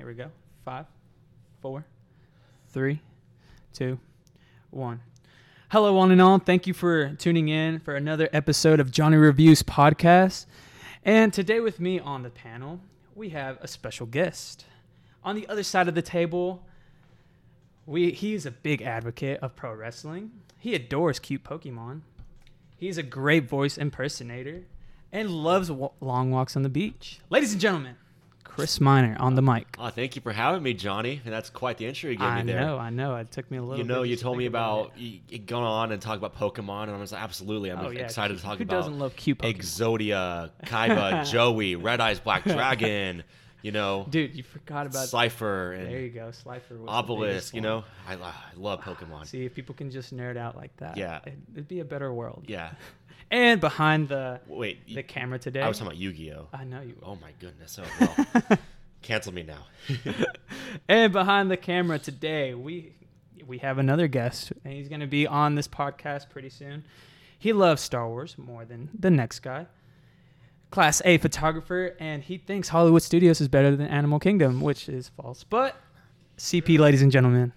Here we go. 5, 4, 3, 2, 1. Hello, one and all. Thank you for tuning in for another episode of Johnny Reviews Podcast. And today with me on the panel, we have a special guest. On the other side of the table, he is a big advocate of pro wrestling. He adores cute Pokemon. He's a great voice impersonator and loves long walks on the beach. Ladies and gentlemen, Chris Minor on the mic. Thank you for having me, Johnny. And that's quite the intro you gave me there. I know. It took me a little bit. You told me about going on and talk about Pokemon, and I was like, absolutely. I'm excited to talk about. Who doesn't love cute Pokemon? Exodia, Kaiba, Joey, Red Eyes, Black Dragon. Dude, you forgot about Slifer. There you go. Slifer was Obelisk, I love Pokemon. See, if people can just nerd out like that, yeah, it'd be a better world. Yeah. And behind the camera today, I was talking about Yu-Gi-Oh! I know you. Oh my goodness. Oh well. Cancel me now. And behind the camera today, we have another guest, and he's going to be on this podcast pretty soon. He loves Star Wars more than the next guy. Class A photographer, and he thinks Hollywood Studios is better than Animal Kingdom, which is false. But CP, ladies and gentlemen.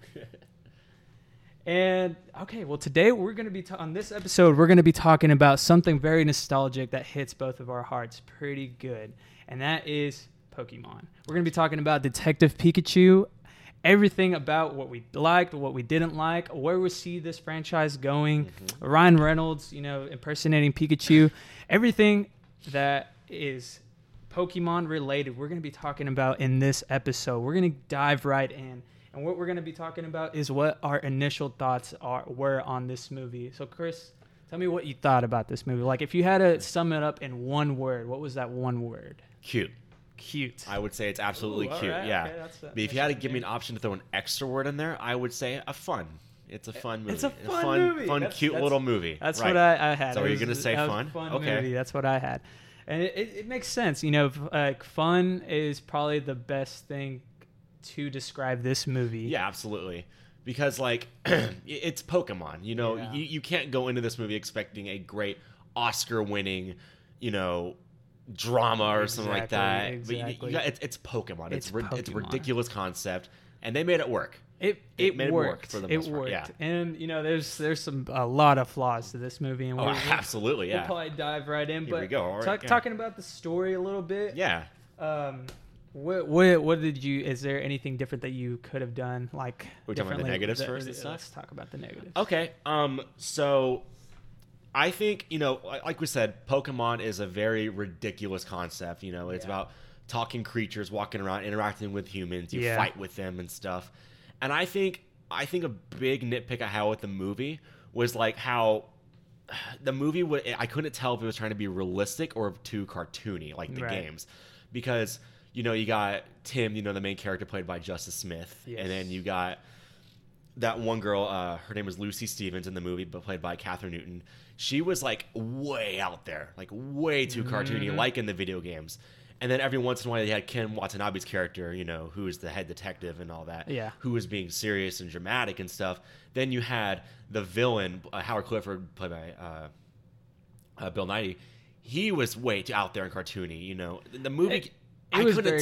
And okay, well, today on this episode we're going to be talking about something very nostalgic that hits both of our hearts pretty good, and that is Pokemon. We're going to be talking about Detective Pikachu, everything about what we liked, what we didn't like, where we see this franchise going, mm-hmm. Ryan Reynolds, impersonating Pikachu, everything that is Pokemon related, we're going to be talking about in this episode. We're going to dive right in. And what we're going to be talking about is what our initial thoughts were on this movie. So, Chris, tell me what you thought about this movie. Like, if you had to sum it up in one word, what was that one word? Cute. I would say it's absolutely cute, right, yeah. Okay, but if you had to give me an option to throw an extra word in there, I would say fun. It's a fun movie. It's a fun movie. Little movie. That's right. What I had. So are you going to say fun? Okay. Movie. That's what I had. And it makes sense. Fun is probably the best thing to describe this movie. Yeah, absolutely. Because, it's Pokemon. You can't go into this movie expecting a great Oscar-winning, drama or something like that. Exactly. But it's Pokemon. It's a ridiculous concept. And they made it work. It worked for the most part. Yeah. And there's a lot of flaws to this movie, and absolutely, yeah. We'll probably dive right in. Here we go. All right, talking about the story a little bit. Yeah. What did you? Is there anything different that you could have done? Like, we're talking about the negatives first. Let's talk about the negatives. Okay. So, I think like we said, Pokemon is a very ridiculous concept. It's about talking creatures, walking around, interacting with humans. You fight with them and stuff. And I think a big nitpick I had with the movie was how the movie I couldn't tell if it was trying to be realistic or too cartoony, like the games, because you got Tim, the main character played by Justice Smith, and then you got that one girl, her name was Lucy Stevens in the movie, but played by Catherine Newton. She was way out there, way too cartoony, like in the video games. And then every once in a while, they had Ken Watanabe's character, who is the head detective and all that, who was being serious and dramatic and stuff. Then you had the villain, Howard Clifford, played by Bill Nighy. He was way too out there and cartoony, The movie, I couldn't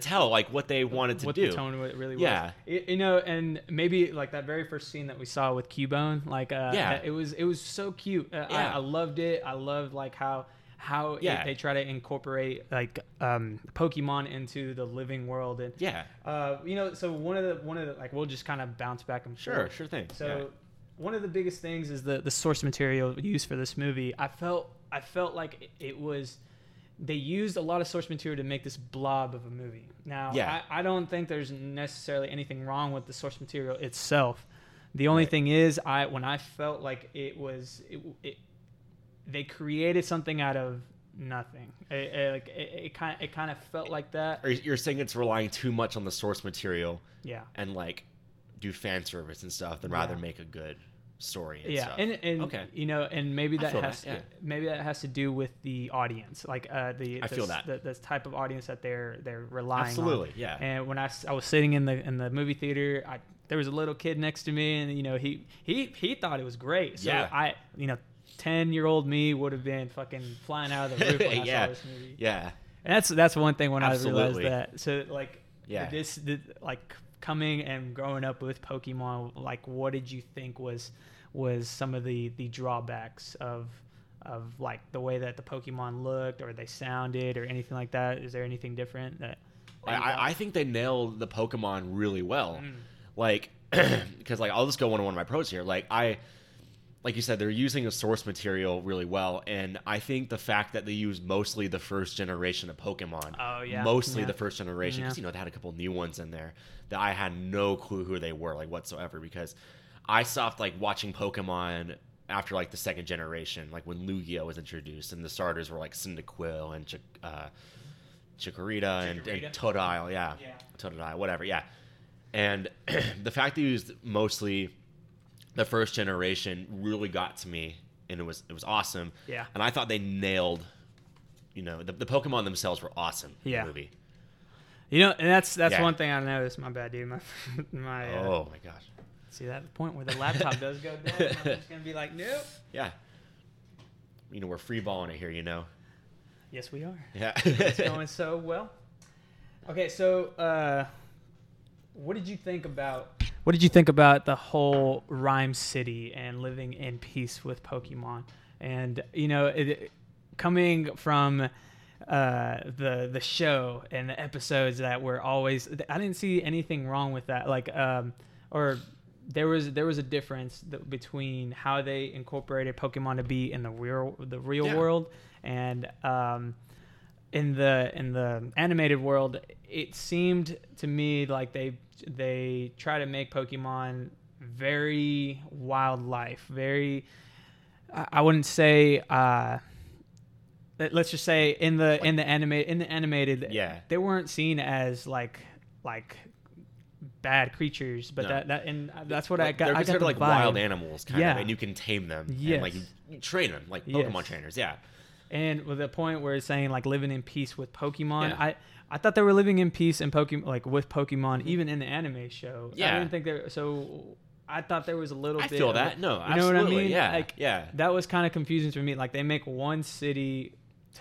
tell, what they wanted to do. What the tone really was. Yeah. And maybe, that very first scene that we saw with Cubone, it was so cute. I loved it. I loved, how they try to incorporate Pokemon into the living world, and so one of the we'll just kind of bounce back and forth. Sure thing. So one of the biggest things is the source material used for this movie. I felt like it was, they used a lot of source material to make this blob of a movie. Now I don't think there's necessarily anything wrong with the source material itself. The only thing is I felt like it was they created something out of nothing. It kind of felt like that. You're saying it's relying too much on the source material, and do fan service and stuff, than rather make a good story and stuff. And okay. And maybe that has to do with the audience, the type of audience that they're relying on. Absolutely, yeah. And when I was sitting in the movie theater, there was a little kid next to me, and he thought it was great. So 10-year-old me would have been fucking flying out of the roof when I saw this movie. Yeah, and that's one thing when I realized that. So Yeah. Coming and growing up with Pokemon, like, what did you think was some of the drawbacks of like the way that the Pokemon looked or they sounded or anything like that? Is there anything different that I think they nailed the Pokemon really well. Mm. Like, because like I'll just go one of my pros here. Like you said, they're using the source material really well, and I think the fact that they use mostly the first generation of Pokemon, the first generation, because they had a couple new ones in there that I had no clue who they were, like, whatsoever, because I stopped like watching Pokemon after like the second generation, like when Lugia was introduced, and the starters were like Cyndaquil and Chikorita and Totodile, Totodile, whatever, and the fact they used mostly the first generation really got to me, and it was awesome. Yeah. And I thought they nailed, the Pokemon themselves were awesome in the movie. And that's one thing I noticed. My bad, dude. Oh my gosh. See that point where the laptop does go down? I'm just gonna be like, nope. Yeah. We're freeballing it here. Yes, we are. Yeah. It's going so well. Okay, so what did you think about the whole Rhyme City and living in peace with Pokemon? And, coming from the show and the episodes that were always... I didn't see anything wrong with that. Like, or there was a difference between how they incorporated Pokemon to be in the real world and... In the animated world, it seemed to me like they try to make Pokemon very wildlife, very. I wouldn't say. Let's just say in the animated, they weren't seen as like bad creatures, but that's what I got. They're considered like wild animals, kind of, and you can tame them and like you train them, like Pokemon trainers, And with the point where it's saying like living in peace with Pokemon, I thought they were living in peace and Pokemon, like with Pokemon, even in the anime show. I didn't think they. So I thought there was a little. I feel that absolutely. What I mean? Yeah, that was kind of confusing for me. Like they make one city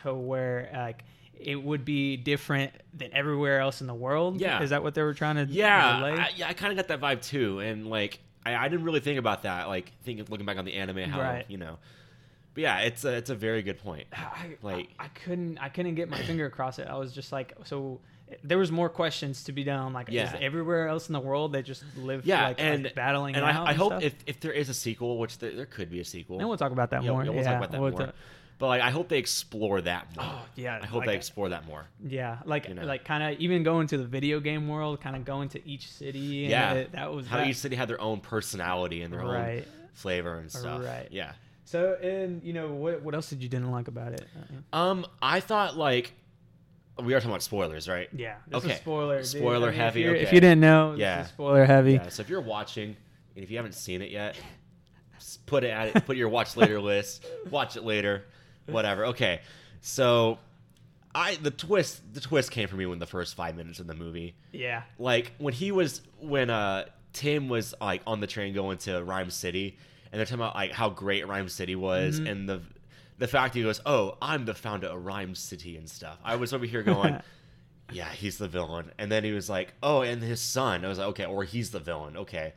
to where like it would be different than everywhere else in the world. Yeah, is that what they were trying to? Yeah, relay? I kind of got that vibe too, and like I didn't really think about that. Like looking back on the anime, how But yeah, it's a very good point. I couldn't get my finger across it. I was just like, so there was more questions to be done. Like, is everywhere else in the world they just live battling? And I hope if there is a sequel, which there could be a sequel, and we'll talk about that more. We'll talk about that more. But like, I hope they explore that more. Oh, yeah. I hope they explore that more. Yeah, like kind of even going to the video game world, kind of going to each city. And that was how each city had their own personality and their own flavor and stuff. Right. Yeah. So, and what else did you didn't like about it? I thought like we are talking about spoilers, right? Yeah. This is spoilers. Spoiler heavy. If you didn't know, this is spoiler heavy. Yeah. So if you're watching and if you haven't seen it yet, just put your watch later list. Watch it later. Whatever. Okay. So the twist came for me when the first 5 minutes of the movie. Yeah. Like when Tim was like on the train going to Rhyme City. And they're talking about like how great Rhyme City was, and the fact that he goes, "Oh, I'm the founder of Rhyme City and stuff." I was over here going, "Yeah, he's the villain." And then he was like, "Oh, and his son." I was like, "Okay, or he's the villain." Okay,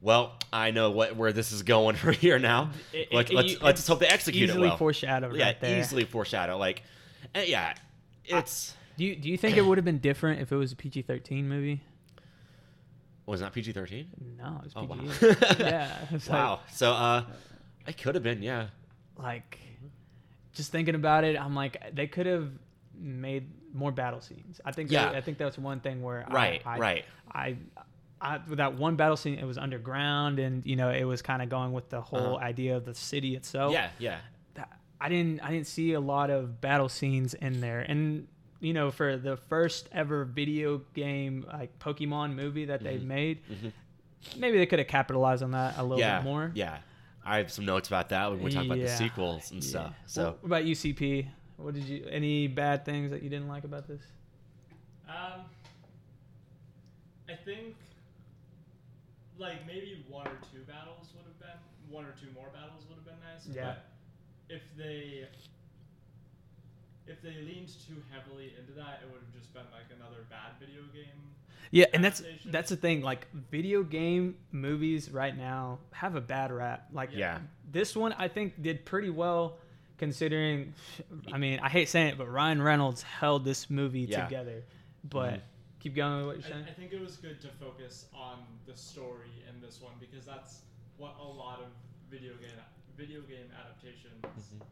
well, I know where this is going right here now. Let's hope they execute it well. Easily foreshadowed. Yeah, right there. Easily foreshadowed. Like, yeah, it's. Do you think it would have been different if it was a PG-13 movie? Was it not PG-13? No, it was PG. Oh, wow. Yeah. Wow. So it could have been, yeah. Like, just thinking about it, I'm like, they could have made more battle scenes. I think I think that's one thing where I with that one battle scene, it was underground, and, it was kind of going with the whole idea of the city itself. Yeah, yeah. I didn't see a lot of battle scenes in there, and... for the first ever video game, like Pokemon movie that they made, maybe they could have capitalized on that a little bit more. Yeah. I have some notes about that when we talk about the sequels and stuff. So what about UCP? What did you, any bad things that you didn't like about this? I think like maybe one or two more battles would have been nice. Yeah. But if they, if they leaned too heavily into that, it would have just been like another bad video game. Yeah, and that's the thing. Like, video game movies right now have a bad rap. Like, yeah, this one I think did pretty well considering. I mean, I hate saying it, but Ryan Reynolds held this movie together. But keep going with what you're saying. I think it was good to focus on the story in this one because that's what a lot of video game adaptations. Mm-hmm.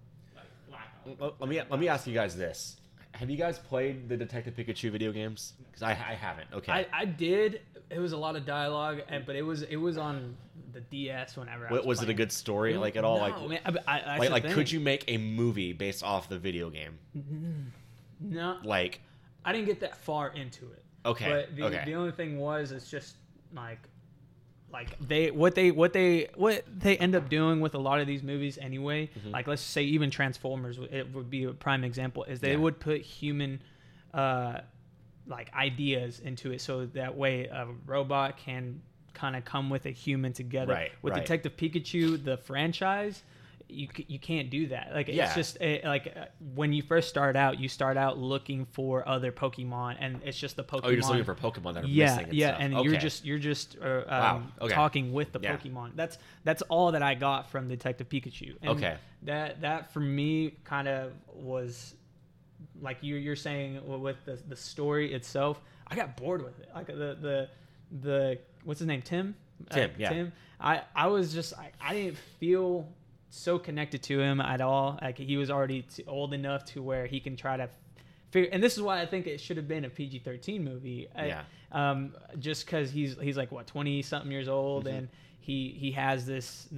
Let me ask you guys this. Have you guys played the Detective Pikachu video games? Because I haven't. Okay. I did. It was a lot of dialogue, but it was on the DS whenever I was playing. It a good story like at all? No, like, man, I could you make a movie based off the video game? No. Like, I didn't get that far into it. Okay. But the only thing was, it's just like what they end up doing with a lot of these movies anyway, mm-hmm. like let's say even Transformers, it would be a prime example, is they would put human like ideas into it so that way a robot can kind of come with a human together. With Detective Pikachu, the franchise, you can't do that. Like it's just when you first start out looking for other Pokemon, and it's just the Pokemon. Oh, you're just looking for Pokemon that are missing. And stuff. And you're just talking with the Pokemon. That's all that I got from Detective Pikachu. And that for me kind of was like you're saying with the story itself. I got bored with it. Like the what's his name, Tim. Tim. I was just I didn't feel so connected to him at all. Like he was already old enough to where he can try to figure, and this is why I think it should have been a PG-13 movie. Just because he's like what, 20 something years old, mm-hmm. and he has this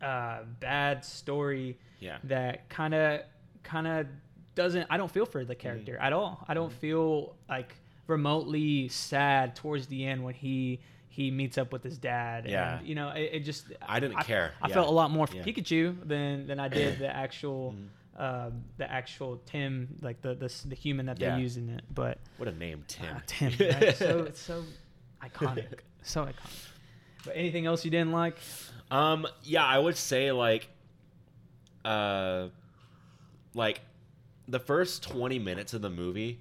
bad story that kind of doesn't. I don't feel for the character mm-hmm. at all. I don't mm-hmm. feel like remotely sad towards the end when he meets up with his dad. Yeah. And, you know, it just... I didn't care. I felt a lot more for Pikachu than I did the actual Tim, like the human that they use in it. But what a name, Tim. Tim. Right? So it's so iconic. So iconic. But anything else you didn't like? I would say like the first 20 minutes of the movie,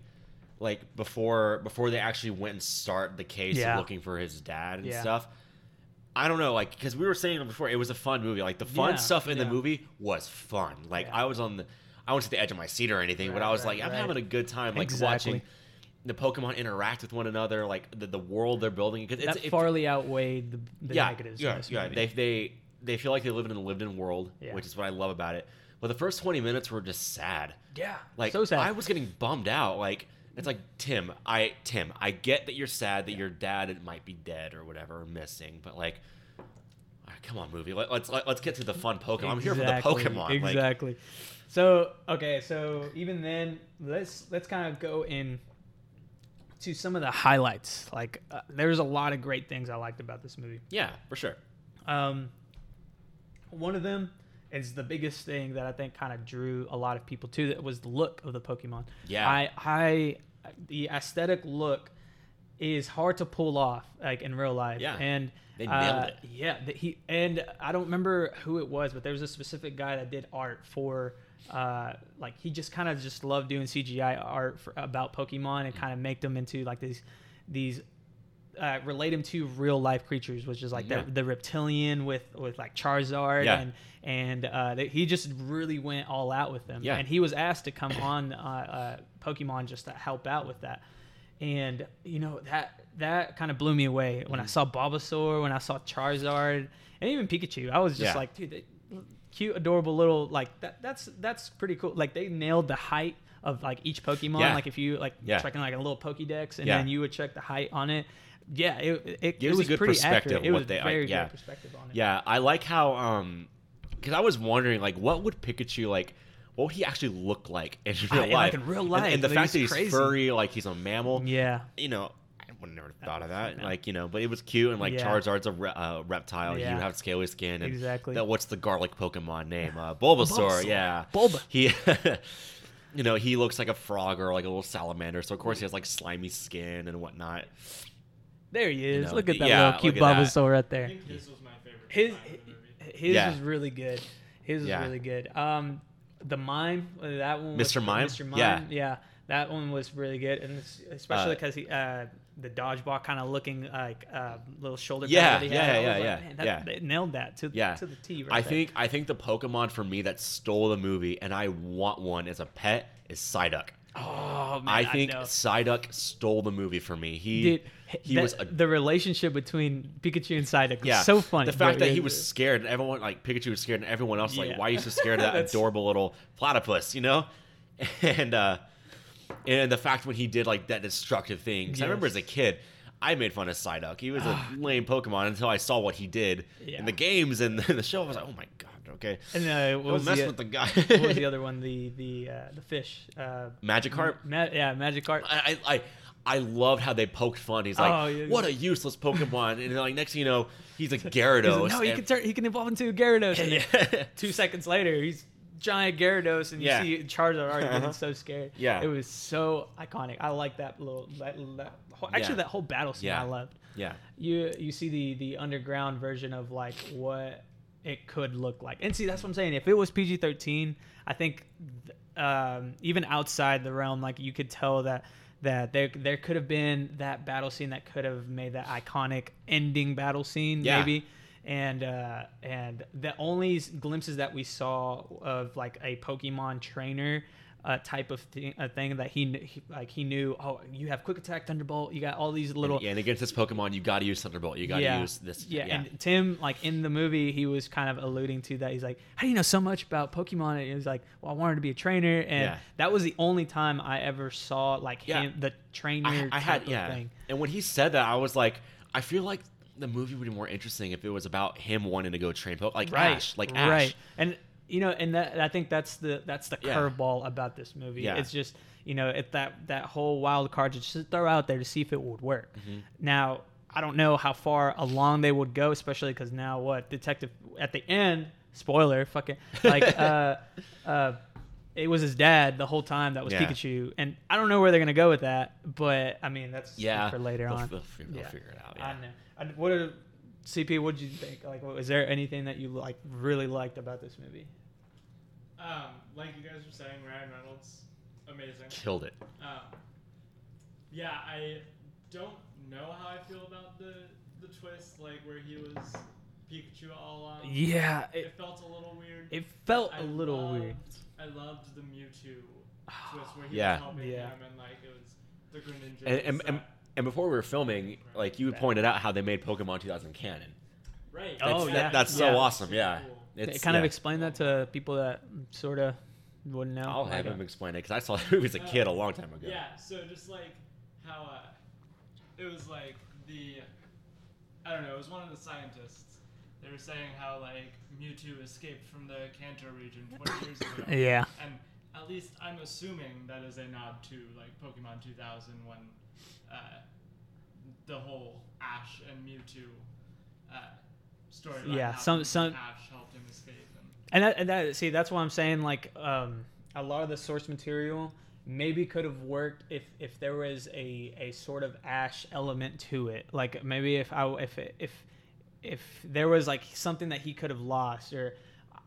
like before they actually went and start the case of looking for his dad and stuff. I don't know, like, because we were saying before, it was a fun movie. Like the fun stuff in the movie was fun. Like I wasn't at the edge of my seat or anything, but I was like, I'm having a good time, like watching the Pokemon interact with one another, like the world they're building. Cause that farly outweighed the negatives. Yeah, they feel like they live in a lived-in world, which is what I love about it. But the first 20 minutes were just sad. Yeah, like so sad. I was getting bummed out, like. It's like, Tim, I get that you're sad that your dad might be dead or whatever, or missing, but like, come on, movie, let's get to the fun Pokemon. I'm here for the Pokemon. Exactly. Like, so even then, let's kind of go in to some of the highlights. Like, there's a lot of great things I liked about this movie. Yeah, for sure. One of them. It's the biggest thing that I think kind of drew a lot of people to that was the look of the Pokemon. Yeah. The aesthetic look is hard to pull off like in real life. Yeah. And they nailed it. Yeah. I don't remember who it was, but there was a specific guy that did art for like he just kind of just loved doing CGI art about Pokemon and kind of make them into like these. Relate them to real life creatures, which is like the reptilian with like Charizard, and he just really went all out with them. Yeah. And he was asked to come on Pokemon just to help out with that. And you know that kind of blew me away when I saw Bulbasaur, when I saw Charizard, and even Pikachu. I was just like, dude, cute, adorable little like that. That's pretty cool. Like they nailed the height of like each Pokemon. Yeah. Like if you like checking like a little Pokédex, and then you would check the height on it. Yeah, it gives a good perspective. It was very good perspective on it. Yeah, I like how because I was wondering like what would Pikachu like, what would he actually look like in real life? Like in real life, and the fact that he's furry, like he's a mammal. Yeah, you know, I would have never thought of that. Like you know, but it was cute and like Charizard's a reptile. Yeah. He would have scaly skin. And exactly. That what's the garlic Pokemon name? Bulbasaur. Yeah, Bulba. He. You know, he looks like a frog or like a little salamander. So of course he has like slimy skin and whatnot. There he is. You know, look at that little cute Bulbasaur right there. I think his was my favorite. His was really good. His was really good. The Mime, that one was Mr. Mime? Mr. Mime, yeah. That one was really good, and especially because the dodgeball kind of looking like a little shoulder. They nailed that to the T. Right I think the Pokemon for me that stole the movie, and I want one as a pet, is Psyduck. Oh man, I know. Psyduck stole the movie for me. The relationship between Pikachu and Psyduck was so funny. The fact that he was scared, and everyone like Pikachu was scared, and everyone else like, why are you so scared of that adorable little platypus? You know, and the fact when he did like that destructive thing. Because I remember as a kid, I made fun of Psyduck. He was a lame Pokemon until I saw what he did in the games and the show. I was like, oh my god. Okay. And with the guy. What was the other one? The fish. Magikarp. Magikarp. I loved how they poked fun. He's like, what a useless Pokemon! And then, like, next thing you know, he's a Gyarados. He can evolve into a Gyarados. And then 2 seconds later, he's giant Gyarados, and you see Charizard already getting so scared. Yeah. It was so iconic. I like that little. That whole battle scene I loved. Yeah. You see the underground version of like what it could look like. And see, that's what I'm saying. If it was PG-13, I think even outside the realm, like, you could tell that there could have been that battle scene that could have made that iconic ending battle scene maybe. And the only glimpses that we saw of like a Pokemon trainer type of thing that he knew. Oh, you have Quick Attack, Thunderbolt. You got all these little. And against this Pokemon, you got to use Thunderbolt. You got to use this. And Tim, like in the movie, he was kind of alluding to that. He's like, "How do you know so much about Pokemon?" And he was like, "Well, I wanted to be a trainer," and that was the only time I ever saw like him, the trainer. Thing. And when he said that, I was like, I feel like the movie would be more interesting if it was about him wanting to go train Pokemon, Ash. And. You know, and I think that's the curveball about this movie. Yeah. It's just, you know, it's that whole wild card to just throw out there to see if it would work. Mm-hmm. Now, I don't know how far along they would go, especially because now Detective at the end, spoiler, fucking like it was his dad the whole time that was Pikachu, and I don't know where they're gonna go with that. But I mean, that's for later on. They'll figure it out. Yeah. I know. CP, what did you think? Like, was there anything that you like really liked about this movie? Like you guys were saying, Ryan Reynolds, amazing. Killed it. I don't know how I feel about the twist, like where he was Pikachu all along. Yeah. It felt a little weird. I loved the Mewtwo twist where he was helping him, and like it was the Greninja. And before we were filming, like you pointed out how they made Pokemon 2000 canon. Right. That's so awesome. Yeah. It's, kind of explain that to people that sort of wouldn't know. I'll have him explain it because I saw the movie as a kid a long time ago. Yeah. So just like how it was like it was one of the scientists. They were saying how like Mewtwo escaped from the Kanto region 20 years ago. Yeah. And at least I'm assuming that is a nod to like Pokemon 2000 when the whole Ash and Mewtwo storyline. Yeah, some Ash helped him escape. That's what I'm saying. Like a lot of the source material maybe could have worked if there was a sort of Ash element to it. Like maybe if there was like something that he could have lost or.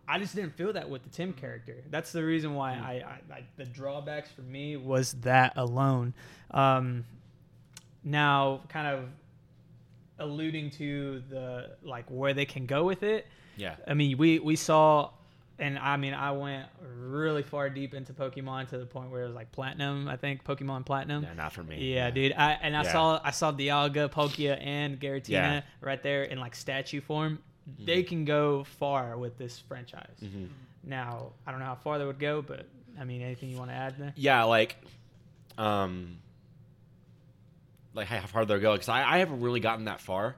I just didn't feel that with the Tim character. That's the reason why I the drawbacks for me was that alone. Now, kind of alluding to the like where they can go with it. Yeah. I mean, we saw, and I mean, I went really far deep into Pokemon to the point where it was like Platinum. I think Pokemon Platinum. Yeah, not for me. Yeah, dude. I saw Dialga, Palkia, and Giratina right there in like statue form. They can go far with this franchise. Mm-hmm. Now, I don't know how far they would go, but I mean, anything you want to add there? Yeah, like how far they'll go. Because I haven't really gotten that far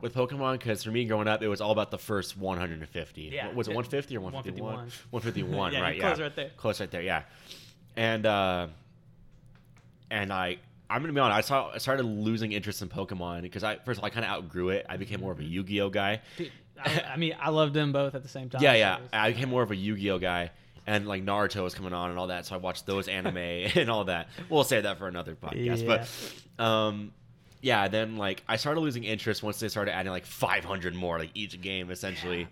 with Pokemon. Because for me, growing up, it was all about the first 150. Yeah, was it 150 or 151? 151, right? Yeah, close right there. Yeah. And I'm gonna be honest. I started losing interest in Pokemon because I kind of outgrew it. I became more of a Yu-Gi-Oh guy. Dude, I mean, I loved them both at the same time. Yeah. I became more of a Yu-Gi-Oh guy, and like Naruto was coming on and all that, so I watched those anime and all that. We'll save that for another podcast. Yeah. But, then like I started losing interest once they started adding like 500 more, like each game essentially.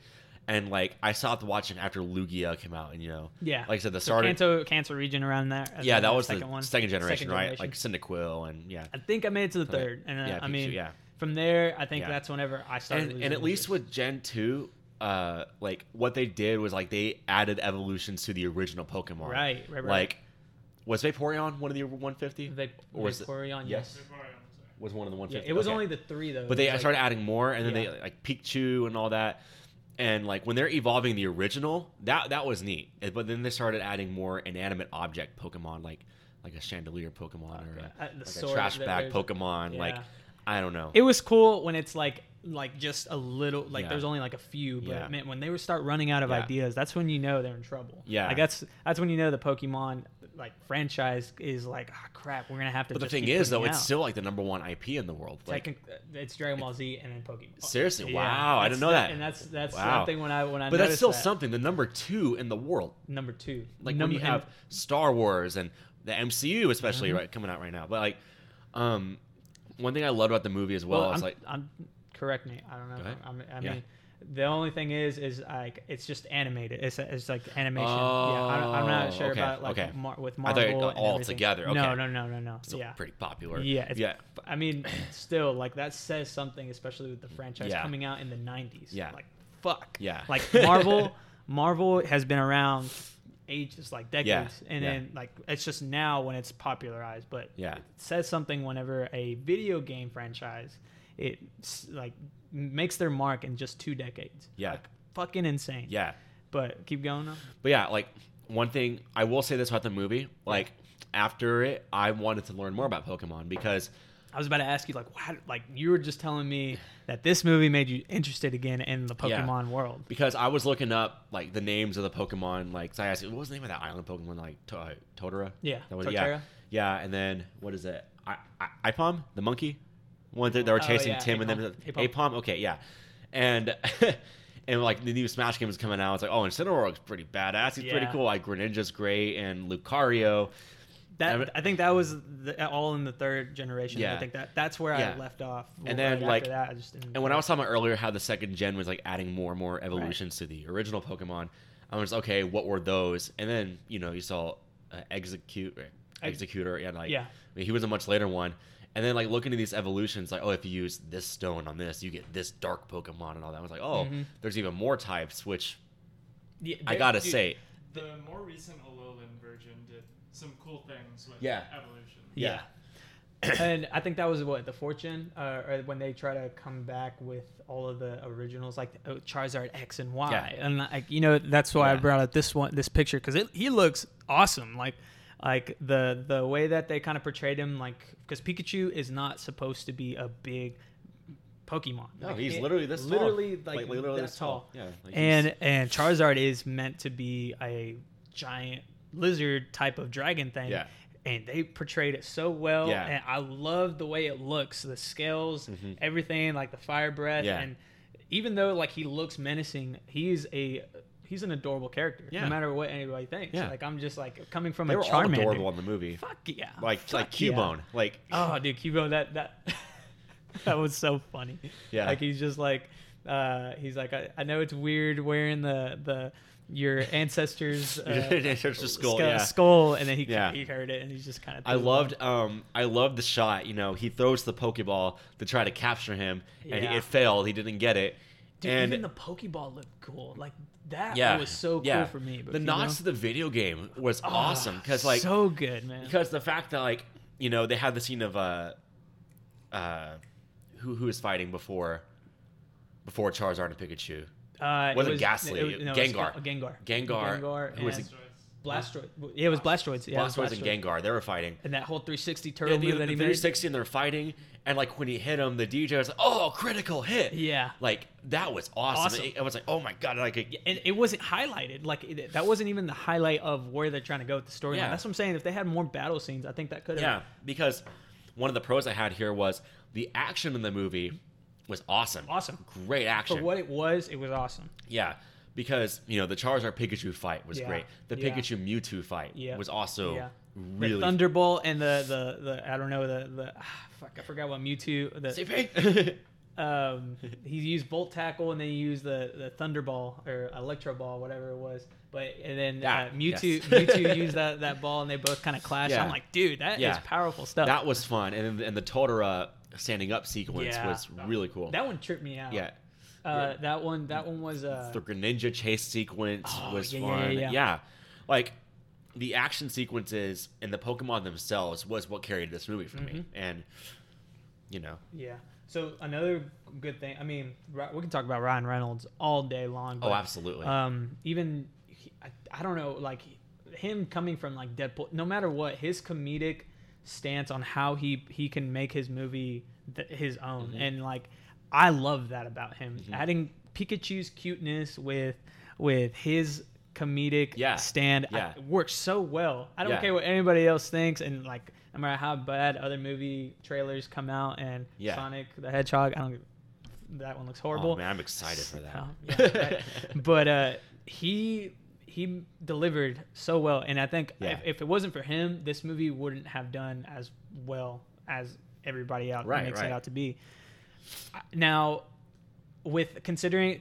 And, like, I stopped watching after Lugia came out, and, you know. Yeah. Like I said, the start of... Kanto region around there. Yeah, that was the second generation, right? Like, Cyndaquil and, yeah. I think I made it to the third. And, yeah, I mean, Pikachu, yeah. From there, I think that's whenever I started losing. And at least with Gen 2, like, what they did was, like, they added evolutions to the original Pokemon. Right. Like, was Vaporeon one of the 150? Vaporeon, yes. Vaporeon was one of the 150. Yeah, it was only the three, though. But they started adding more, and then they, like, Pikachu and all that. And, like, when they're evolving the original, that was neat. But then they started adding more inanimate object Pokemon, like a chandelier Pokemon or a trash bag Pokemon. Yeah. Like, I don't know. It was cool when it's, like just a little, like, there's only, like, a few. But, man, when they start running out of ideas, that's when you know they're in trouble. Yeah. Like, that's when you know the Pokemon, like, franchise is like, oh, crap, we're going to have to But the thing is, though, it's still, like, the number one IP in the world. Like, it's Dragon Ball Z and then Pokemon. Seriously? Yeah, wow. I didn't know that. And that's something when I But that's still something. The number two in the world. Number two. Like, when you have Star Wars and the MCU, especially, right, coming out right now. But, like, one thing I loved about the movie as well is, like... Correct me. I don't know. I mean... The only thing is like it's just animated. It's like animation. Oh, yeah, I'm not sure about like with Marvel. I thought it got all together. Okay. No. Still pretty popular. Yeah, I mean, still like that says something, especially with the franchise coming out in the 90s. Yeah, like fuck. Yeah, like Marvel has been around ages, like decades, and then like it's just now when it's popularized. But it says something whenever a video game franchise makes their mark in just 2 decades. Yeah. Like, fucking insane. Yeah. But keep going though. But yeah, like one thing I will say this about the movie, like after it, I wanted to learn more about Pokemon because I was about to ask you like why, like you were just telling me that this movie made you interested again in the Pokemon world. Because I was looking up like the names of the Pokemon, like so I asked, what was the name of that island Pokemon, like Totodile? Yeah. That was, Totara. Yeah. And then what is it? Ipom, the monkey. One that they were chasing Tim A-Pom. And then Apom. Okay, yeah, and like the new Smash game was coming out. It's like, oh, Incineroar's pretty badass. He's pretty cool. Like Greninja's great and Lucario. I think that was all in the third generation. Yeah. I think that's where I left off. And then like that, I just didn't when I was talking about earlier how the second gen was like adding more and more evolutions to the original Pokemon, I was okay. What were those? And then you know you saw Executor and like I mean, he was a much later one. And then, like, looking at these evolutions, like, oh, if you use this stone on this, you get this dark Pokemon and all that. I was like, oh, there's even more types, which I gotta say. The more recent Alolan version did some cool things with evolution. Yeah. And I think that was, the 4th gen? Or when they try to come back with all of the originals, like Charizard X and Y. Yeah. And, like, you know, that's why I brought up this picture, because he looks awesome. Like the way that they kind of portrayed him, like because Pikachu is not supposed to be a big Pokemon. No, like, he's literally this tall. Literally this tall. Yeah. Like and Charizard is meant to be a giant lizard type of dragon thing. Yeah. And they portrayed it so well. Yeah. And I love the way it looks, the scales, everything, like the fire breath. Yeah. And even though like he looks menacing, he's an adorable character, no matter what anybody thinks. Yeah. Like I'm just like coming from a Charmander. They were all adorable in the movie. Fuck yeah. Like Cubone. Yeah. Like oh, dude, Cubone that that was so funny. Yeah. Like he's just like he's like I know it's weird wearing the your ancestors' skull, and then he heard it and he's just kind of. I loved the shot. You know, he throws the Pokeball to try to capture him, and it failed. He didn't get it. Dude, and even the Pokeball looked cool. Like that was so cool for me. But the nods to the video game was awesome because like so good, man. Because the fact that like you know they had the scene of who was fighting before Charizard and Pikachu. It was Ghastly. Gengar. Gengar. Who was Blastoise. Yeah, it was Blastoise. Yeah, Blastoise and Gengar. They were fighting. And that whole 360 turtle move that he made. 360 and they're fighting. And like when he hit him, the DJ was like, "Oh, critical hit!" Yeah, like that was awesome. I was like, "Oh my god!" Like, and it wasn't highlighted. Like that wasn't even the highlight of where they're trying to go with the storyline. Yeah. That's what I'm saying. If they had more battle scenes, I think that could have. Yeah, because one of the pros I had here was the action in the movie was awesome. Awesome, great action. For what it was awesome. Yeah, because you know the Charizard Pikachu fight was great. The Pikachu Mewtwo fight was also. Yeah. Really the Thunderbolt and the I don't know the I forgot what Mewtwo the CP He used Bolt Tackle, and then he used the Thunder Ball or Electro Ball, whatever it was. But and then Mewtwo, yes. Mewtwo used that ball, and they both kind of clashed. Yeah. I'm like, dude, that is powerful stuff. That was fun, and the Totodile standing up sequence was really cool. That one tripped me out. Yeah. That one was the Greninja chase sequence was fun. Yeah, like the action sequences and the Pokemon themselves was what carried this movie for me, and you know. Yeah. So another good thing. I mean, we can talk about Ryan Reynolds all day long. But, absolutely. Even I don't know, like him coming from like Deadpool. No matter what, his comedic stance on how he can make his movie his own, and like. I love that about him. Adding Pikachu's cuteness with his comedic stand works so well. I don't care what anybody else thinks, and like no matter how bad other movie trailers come out, and Sonic the Hedgehog, that one looks horrible. Oh man, I'm excited for that. But he delivered so well, and I think if it wasn't for him, this movie wouldn't have done as well as everybody out makes it out to be. Now, with considering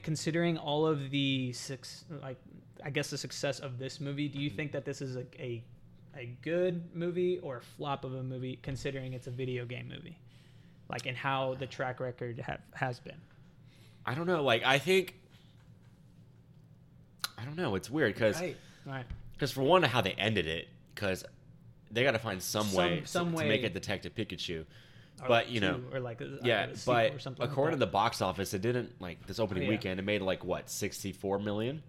all of the the success of this movie, do you think that this is a good movie or a flop of a movie, considering it's a video game movie, like, and how the track record has been? I don't know. Like, I don't know. It's weird because for one, how they ended it, because they got to find some way to make it Detective Pikachu. But you know, or like but according to the box office, it didn't like this opening weekend. It made like what, $64 million.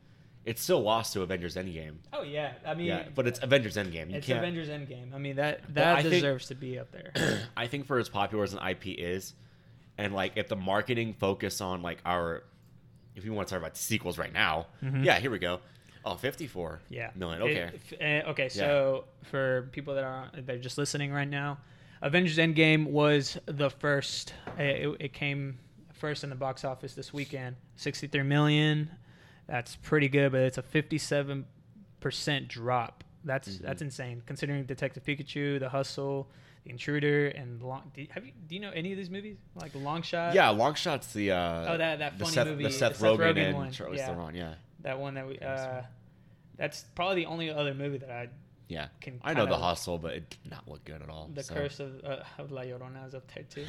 It still lost to Avengers Endgame. Oh yeah, I mean, but it's Avengers Endgame. Avengers Endgame. I mean that deserves to be up there. I think for as popular as an IP is, and like if the marketing focus on like if you want to talk about sequels right now, here we go. Oh, 54 million. Okay, So for people that are they're just listening right now. Avengers Endgame was the first. It came first in the box office this weekend. $63 million. That's pretty good, but it's a 57% drop. That's insane, considering Detective Pikachu, The Hustle, The Intruder, and do you know any of these movies? Like Long Shot. Yeah, Long Shot's the that funny movie. The Seth Rogen and Charlize Theron. Yeah, that one that we. That's probably the only other movie that I. Yeah, I know The Hustle, but it did not look good at all. The Curse of La Llorona is up there, too.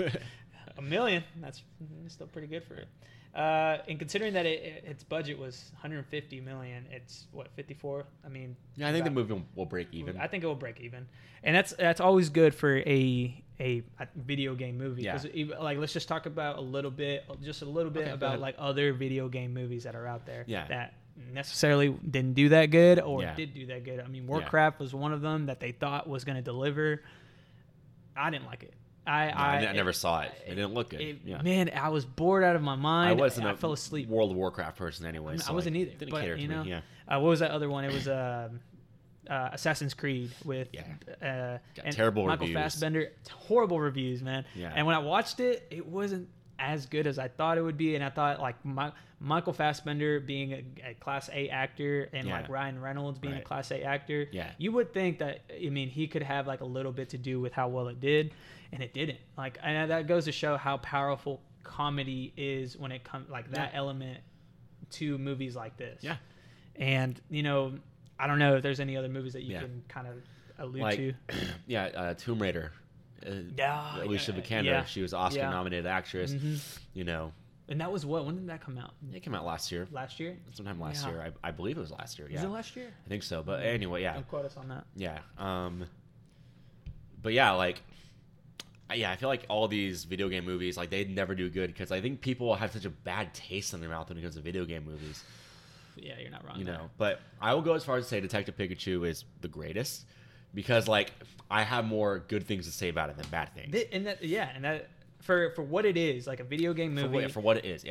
$1 million, that's still pretty good for it. And considering that its budget was $150 million, it's, what, 54? I mean... Yeah, I think the movie will break even. I think it will break even. And that's always good for a video game movie. Yeah. Like, let's just talk about a little bit about, like, other video game movies that are out there that... necessarily didn't do that good or did do that good. I mean, Warcraft was one of them that they thought was going to deliver. I didn't like it. I never saw it. It didn't look good. Man, I was bored out of my mind. I wasn't. I fell asleep. World of Warcraft person anyway. I wasn't either. Didn't cater to me. Yeah. What was that other one? It was Assassin's Creed with terrible Michael reviews. Fassbender. Horrible reviews, man. Yeah. And when I watched it, it wasn't as good as I thought it would be, and I thought like Michael Fassbender being a Class A actor and like Ryan Reynolds being a Class A actor, you would think that he could have like a little bit to do with how well it did, and it didn't. Like, and that goes to show how powerful comedy is when it comes like that element to movies like this. Yeah, and I don't know if there's any other movies that you can kind of allude to. Yeah, Tomb Raider. Alicia Vikander, she was Oscar nominated actress, and that was when did that come out? It came out last year sometime year. I believe it was last year. Is it last year? I think so, but anyway, don't quote us on that. But I feel like all these video game movies, like, they'd never do good because I think people have such a bad taste in their mouth when it comes to video game movies. Yeah, you're not wrong there. But I will go as far as to say Detective Pikachu is the greatest. Because, like, I have more good things to say about it than bad things. And that for what it is, like a video game movie. For what it is,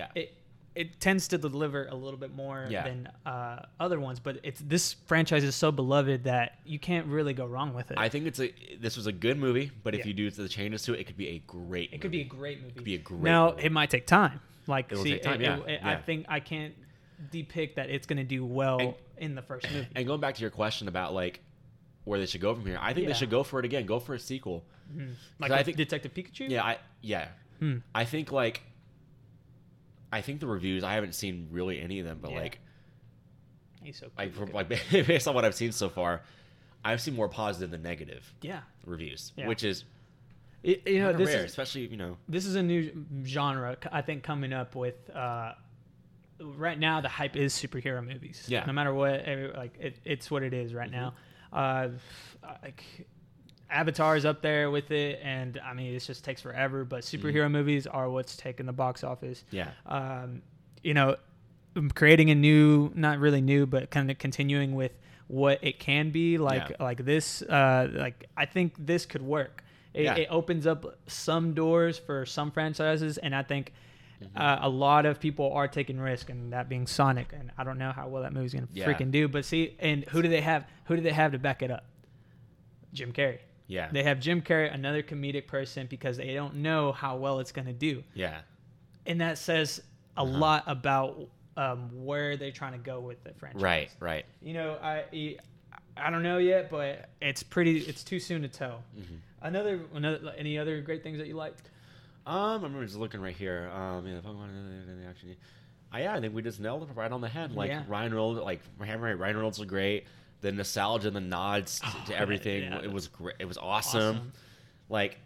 It tends to deliver a little bit more than other ones, but this franchise is so beloved that you can't really go wrong with it. I think this was a good movie, but if you do the changes to it, it could be a great movie. It could be a great movie. Now, it might take time. Like, I think I can't depict that it's going to do well in the first movie. And going back to your question about, like, where they should go from here. I think they should go for it again. Go for a sequel. Like I think Detective Pikachu? Yeah. I think like I think the reviews, I haven't seen really any of them, but like, he's so cool. Like, based on what I've seen so far, I've seen more positive than negative reviews, which is this rare, especially, you know. This is a new genre, I think, coming up with, right now the hype is superhero movies. Yeah. No matter what, like, it's what it is right now. Like, Avatar is up there with it, and I mean, it just takes forever, but superhero movies are what's taking the box office. Yeah. You know, creating a new, not really new, but kind of continuing with what it can be, like like this, like, I think this could work. It opens up some doors for some franchises, and I think a lot of people are taking risk, and that being Sonic, and I don't know how well that movie's gonna freaking do, but see, and who do they have to back it up? Jim Carrey. Yeah, they have Jim Carrey, another comedic person, because they don't know how well it's gonna do. Yeah, and that says a lot about where they're trying to go with the franchise. Right. You know, I don't know yet, but it's too soon to tell. Any other great things that you liked? I remember just looking right here. I think we just nailed it right on the head. Like Ryan Reynolds was great. The nostalgia, the nods to everything. Yeah. It was great. It was awesome. Like,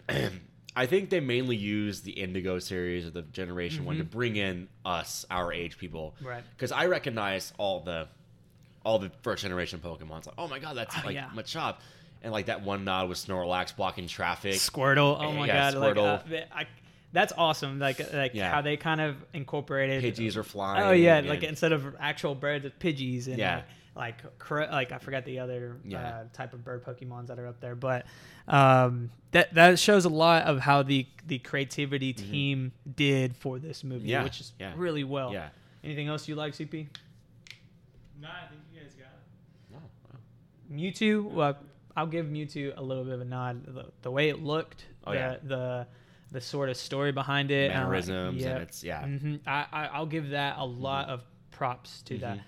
I think they mainly used the Indigo series or the Generation One to bring in us, our age people. Right. Because I recognize all the first generation Pokemon. Like, oh my god, that's like my chop. And like that one nod with Snorlax blocking traffic. Squirtle. Oh my god. Squirtle. Like, that's awesome. Like how they kind of incorporated Pidgeys are flying. Oh yeah, and, like instead of actual birds, it's Pidgeys and like I forgot the other type of bird Pokemons that are up there, but that shows a lot of how the creativity team did for this movie, which is really well. Yeah. Anything else you like, CP? No, I think you guys got it. Wow. Mewtwo, I'll give Mewtwo a little bit of a nod. The way it looked, the sort of story behind it, mannerisms, and it's I'll give that a lot of props to that.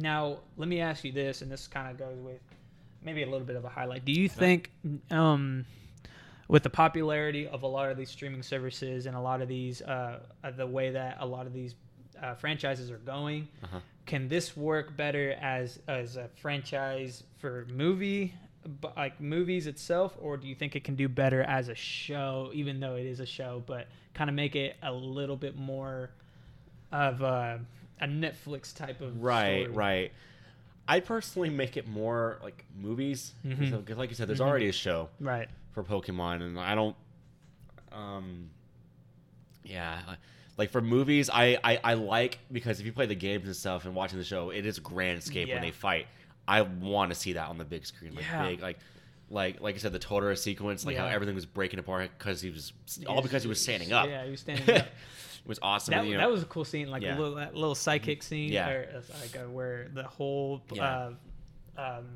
Now let me ask you this, and this kind of goes with maybe a little bit of a highlight. Do you think, with the popularity of a lot of these streaming services and a lot of these, the way that a lot of these franchises are going, can this work better as a franchise for movies itself, or do you think it can do better as a show, even though it is a show, but kind of make it a little bit more of a Netflix type of story? Right. I personally make it more like movies, because like you said, there's already a show for Pokemon, and I don't like for movies, I like, because if you play the games and stuff and watching the show, it is grandscape when they fight. I want to see that on the big screen, like I said, the Totora sequence, like how everything was breaking apart because he was standing up. Yeah, he was standing up. It was awesome. That, that was a cool scene, like a little psychic scene, where the whole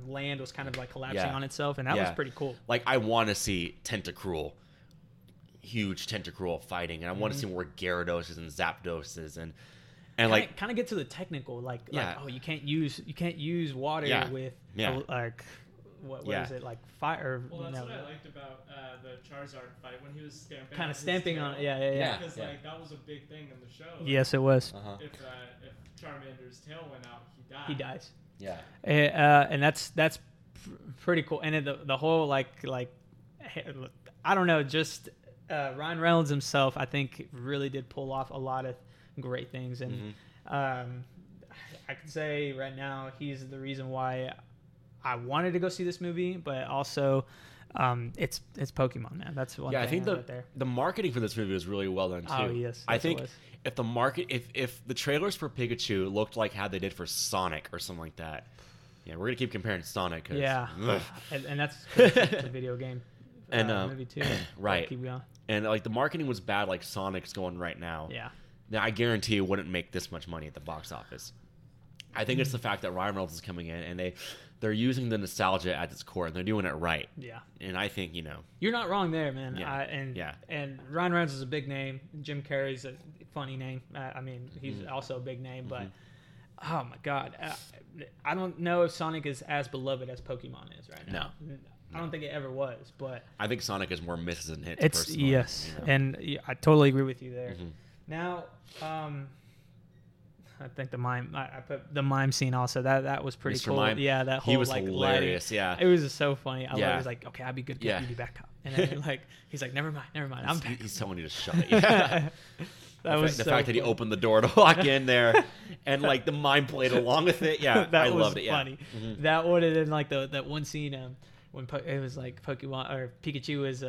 land was kind of like collapsing on itself, and that was pretty cool. Like I want to see Tentacruel. Huge Tentacruel fighting, and I want to see more Gyarados and Zapdoses and like kind of get to the technical, you can't use water with what is it, like fire? Well, that's what I liked about the Charizard fight, when he was stamping, kind of stamping on it, because that was a big thing in the show. Yes, it was. If Charmander's tail went out, he dies. Yeah, and that's pretty cool, and the whole like I don't know, just. Ryan Reynolds himself, I think, really did pull off a lot of great things, and I can say right now he's the reason why I wanted to go see this movie. But also, it's Pokemon, man. That's one. Yeah, thing I think the marketing for this movie was really well done too. Oh yes, I think if the if the trailers for Pikachu looked like how they did for Sonic or something like that, we're gonna keep comparing Sonic. Cause, and that's it's a video game. And movie too. Right. Keep going. And like the marketing was bad, like Sonic's going right now. Yeah. Now I guarantee you wouldn't make this much money at the box office. I think it's the fact that Ryan Reynolds is coming in and they're using the nostalgia at its core and they're doing it right. Yeah. And I think, you're not wrong there, man. Yeah. And Ryan Reynolds is a big name. Jim Carrey's a funny name. I mean, he's also a big name, but oh my god. I don't know if Sonic is as beloved as Pokemon is right now. No. I don't think it ever was, but I think Sonic is more misses than hits. Personally, yes, and I totally agree with you there. Now, I think the mime. I put the mime scene also. That was pretty Mr. cool. Mime. Yeah, that whole he was like hilarious. Lighting. Yeah, it was so funny. I love it. He's like, okay, I'd be good. Get you back up. And then like he's like, never mind. I'm back. He's telling you to shut it. Yeah. That was the so fact cool. that he opened the door to walk in there, and like the mime played along with it. Yeah, that I was loved it. Yeah, funny. Mm-hmm. That would have been like that one scene when it was like Pokemon or Pikachu was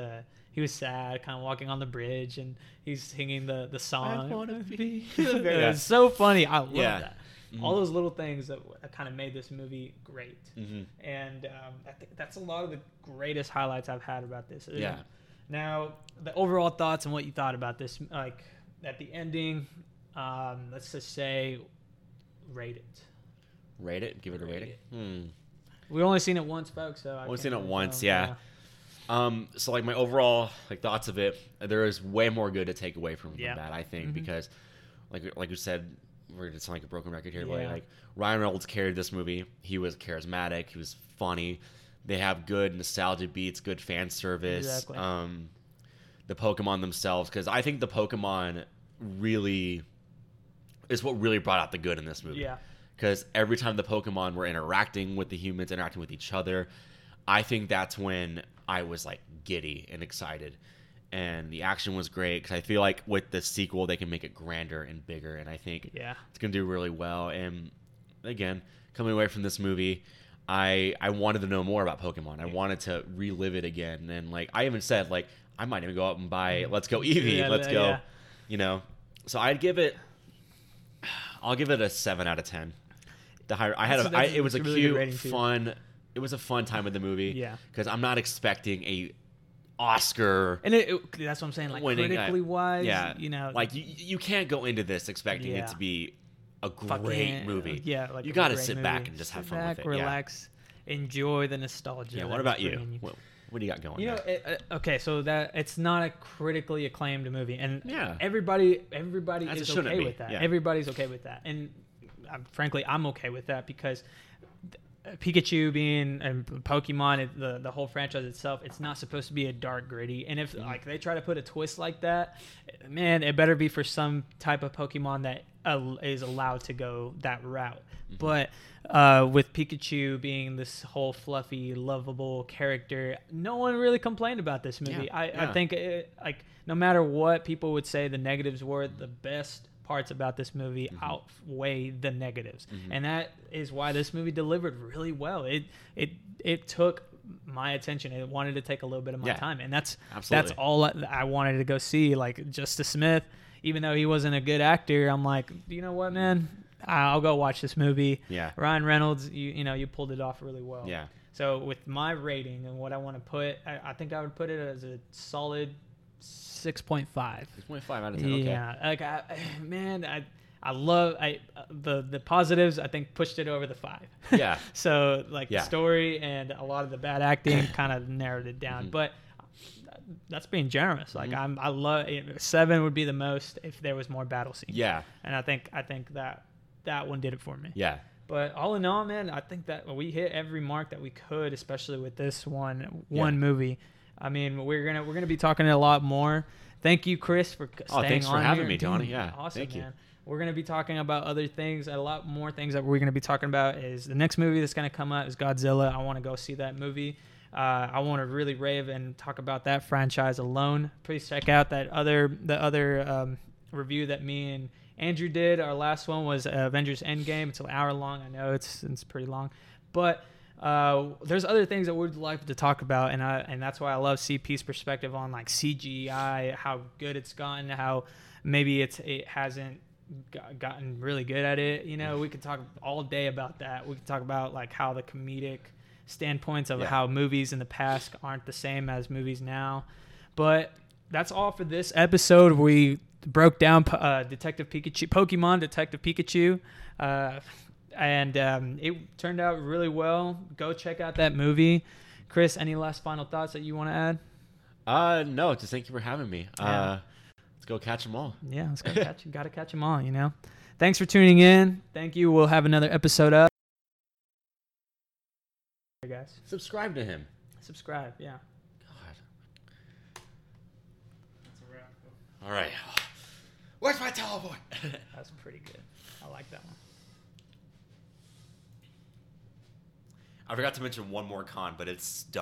he was sad, kind of walking on the bridge, and he's singing the song. I want to be. It was so funny. I love that. Mm-hmm. All those little things that kind of made this movie great. Mm-hmm. And I think that's a lot of the greatest highlights I've had about this. Yeah. Now the overall thoughts and what you thought about this, like. At the ending, let's just say rate it. Rate it? Give it a rating? We've only seen it once, folks. So I've only seen it once, yeah. So, like, my overall thoughts of it, there is way more good to take away from that, I think, because, like you said, we're going to sound like a broken record here, but, like, Ryan Reynolds carried this movie. He was charismatic. He was funny. They have good nostalgia beats, good fan service. Exactly. The Pokemon themselves, because I think the Pokemon really is what really brought out the good in this movie. Yeah. Because every time the Pokemon were interacting with the humans, interacting with each other, I think that's when I was like giddy and excited. And the action was great, because I feel like with the sequel, they can make it grander and bigger. And I think it's going to do really well. And again, coming away from this movie, I wanted to know more about Pokemon. I wanted to relive it again. And like I even said, like, I might even go out and buy Let's Go Eevee. Let's go, you know. So I'll give it a 7 out of 10. The higher I had, it was a really cute, fun. Too. It was a fun time with the movie. Yeah, because I'm not expecting a Oscar. And that's what I'm saying. Like winning, critically wise, you know, like you can't go into this expecting it to be a great movie. Yeah, like you got to sit back and just have fun with it. Relax, enjoy the nostalgia. Yeah. What about you? What do you got going? You know, so that it's not a critically acclaimed movie, and everybody is okay with that. Yeah. Everybody's okay with that, and frankly, I'm okay with that because Pikachu being and Pokemon, the whole franchise itself, it's not supposed to be a dark, gritty. And if like they try to put a twist like that, man, it better be for some type of Pokemon that is allowed to go that route. But with Pikachu being this whole fluffy, lovable character, no one really complained about this movie. I think no matter what people would say the negatives were, the best parts about this movie outweigh the negatives. And that is why this movie delivered really well. It took my attention. It wanted to take a little bit of my time. And that's all I wanted to go see. Like Justice Smith, even though he wasn't a good actor, I'm like, you know what, man? I'll go watch this movie. Yeah. Ryan Reynolds, you pulled it off really well. Yeah. So with my rating and what I want to put, I think I would put it as a solid 6.5. 6.5 out of 10. Yeah. Okay. Like I love the positives. I think pushed it over the 5. Yeah. So like the story and a lot of the bad acting kind of narrowed it down, but that's being generous. Like I love it. 7 would be the most if there was more battle scenes. Yeah. And I think that one did it for me. Yeah. But all in all, man, I think that we hit every mark that we could, especially with this one movie. I mean, we're gonna be talking a lot more. Thank you, Chris, for staying on. Oh, thanks for having me, Donnie. Yeah, awesome, thank you, man. We're gonna be talking about other things. A lot more things that we're gonna be talking about is the next movie that's gonna come out is Godzilla. I want to go see that movie. I want to really rave and talk about that franchise alone. Please check out the other review that me and Andrew did. Our last one was Avengers Endgame. It's an hour long. I know it's pretty long, but there's other things that we'd like to talk about, and that's why I love CP's perspective on like CGI, how good it's gotten, how maybe it hasn't gotten really good at it. You know, we could talk all day about that. We could talk about like how the comedic standpoints of how movies in the past aren't the same as movies now, but. That's all for this episode. We broke down Detective Pikachu, and it turned out really well. Go check out that movie. Chris, any last final thoughts that you want to add? No, just thank you for having me. Yeah. Let's go catch them all. Yeah, let's go catch them. Got to catch them all, you know. Thanks for tuning in. Thank you. We'll have another episode up. Hey, guys. Subscribe to him. Subscribe, yeah. All right. Where's my Teleporter? That's pretty good. I like that one. I forgot to mention one more con, but it's dumb.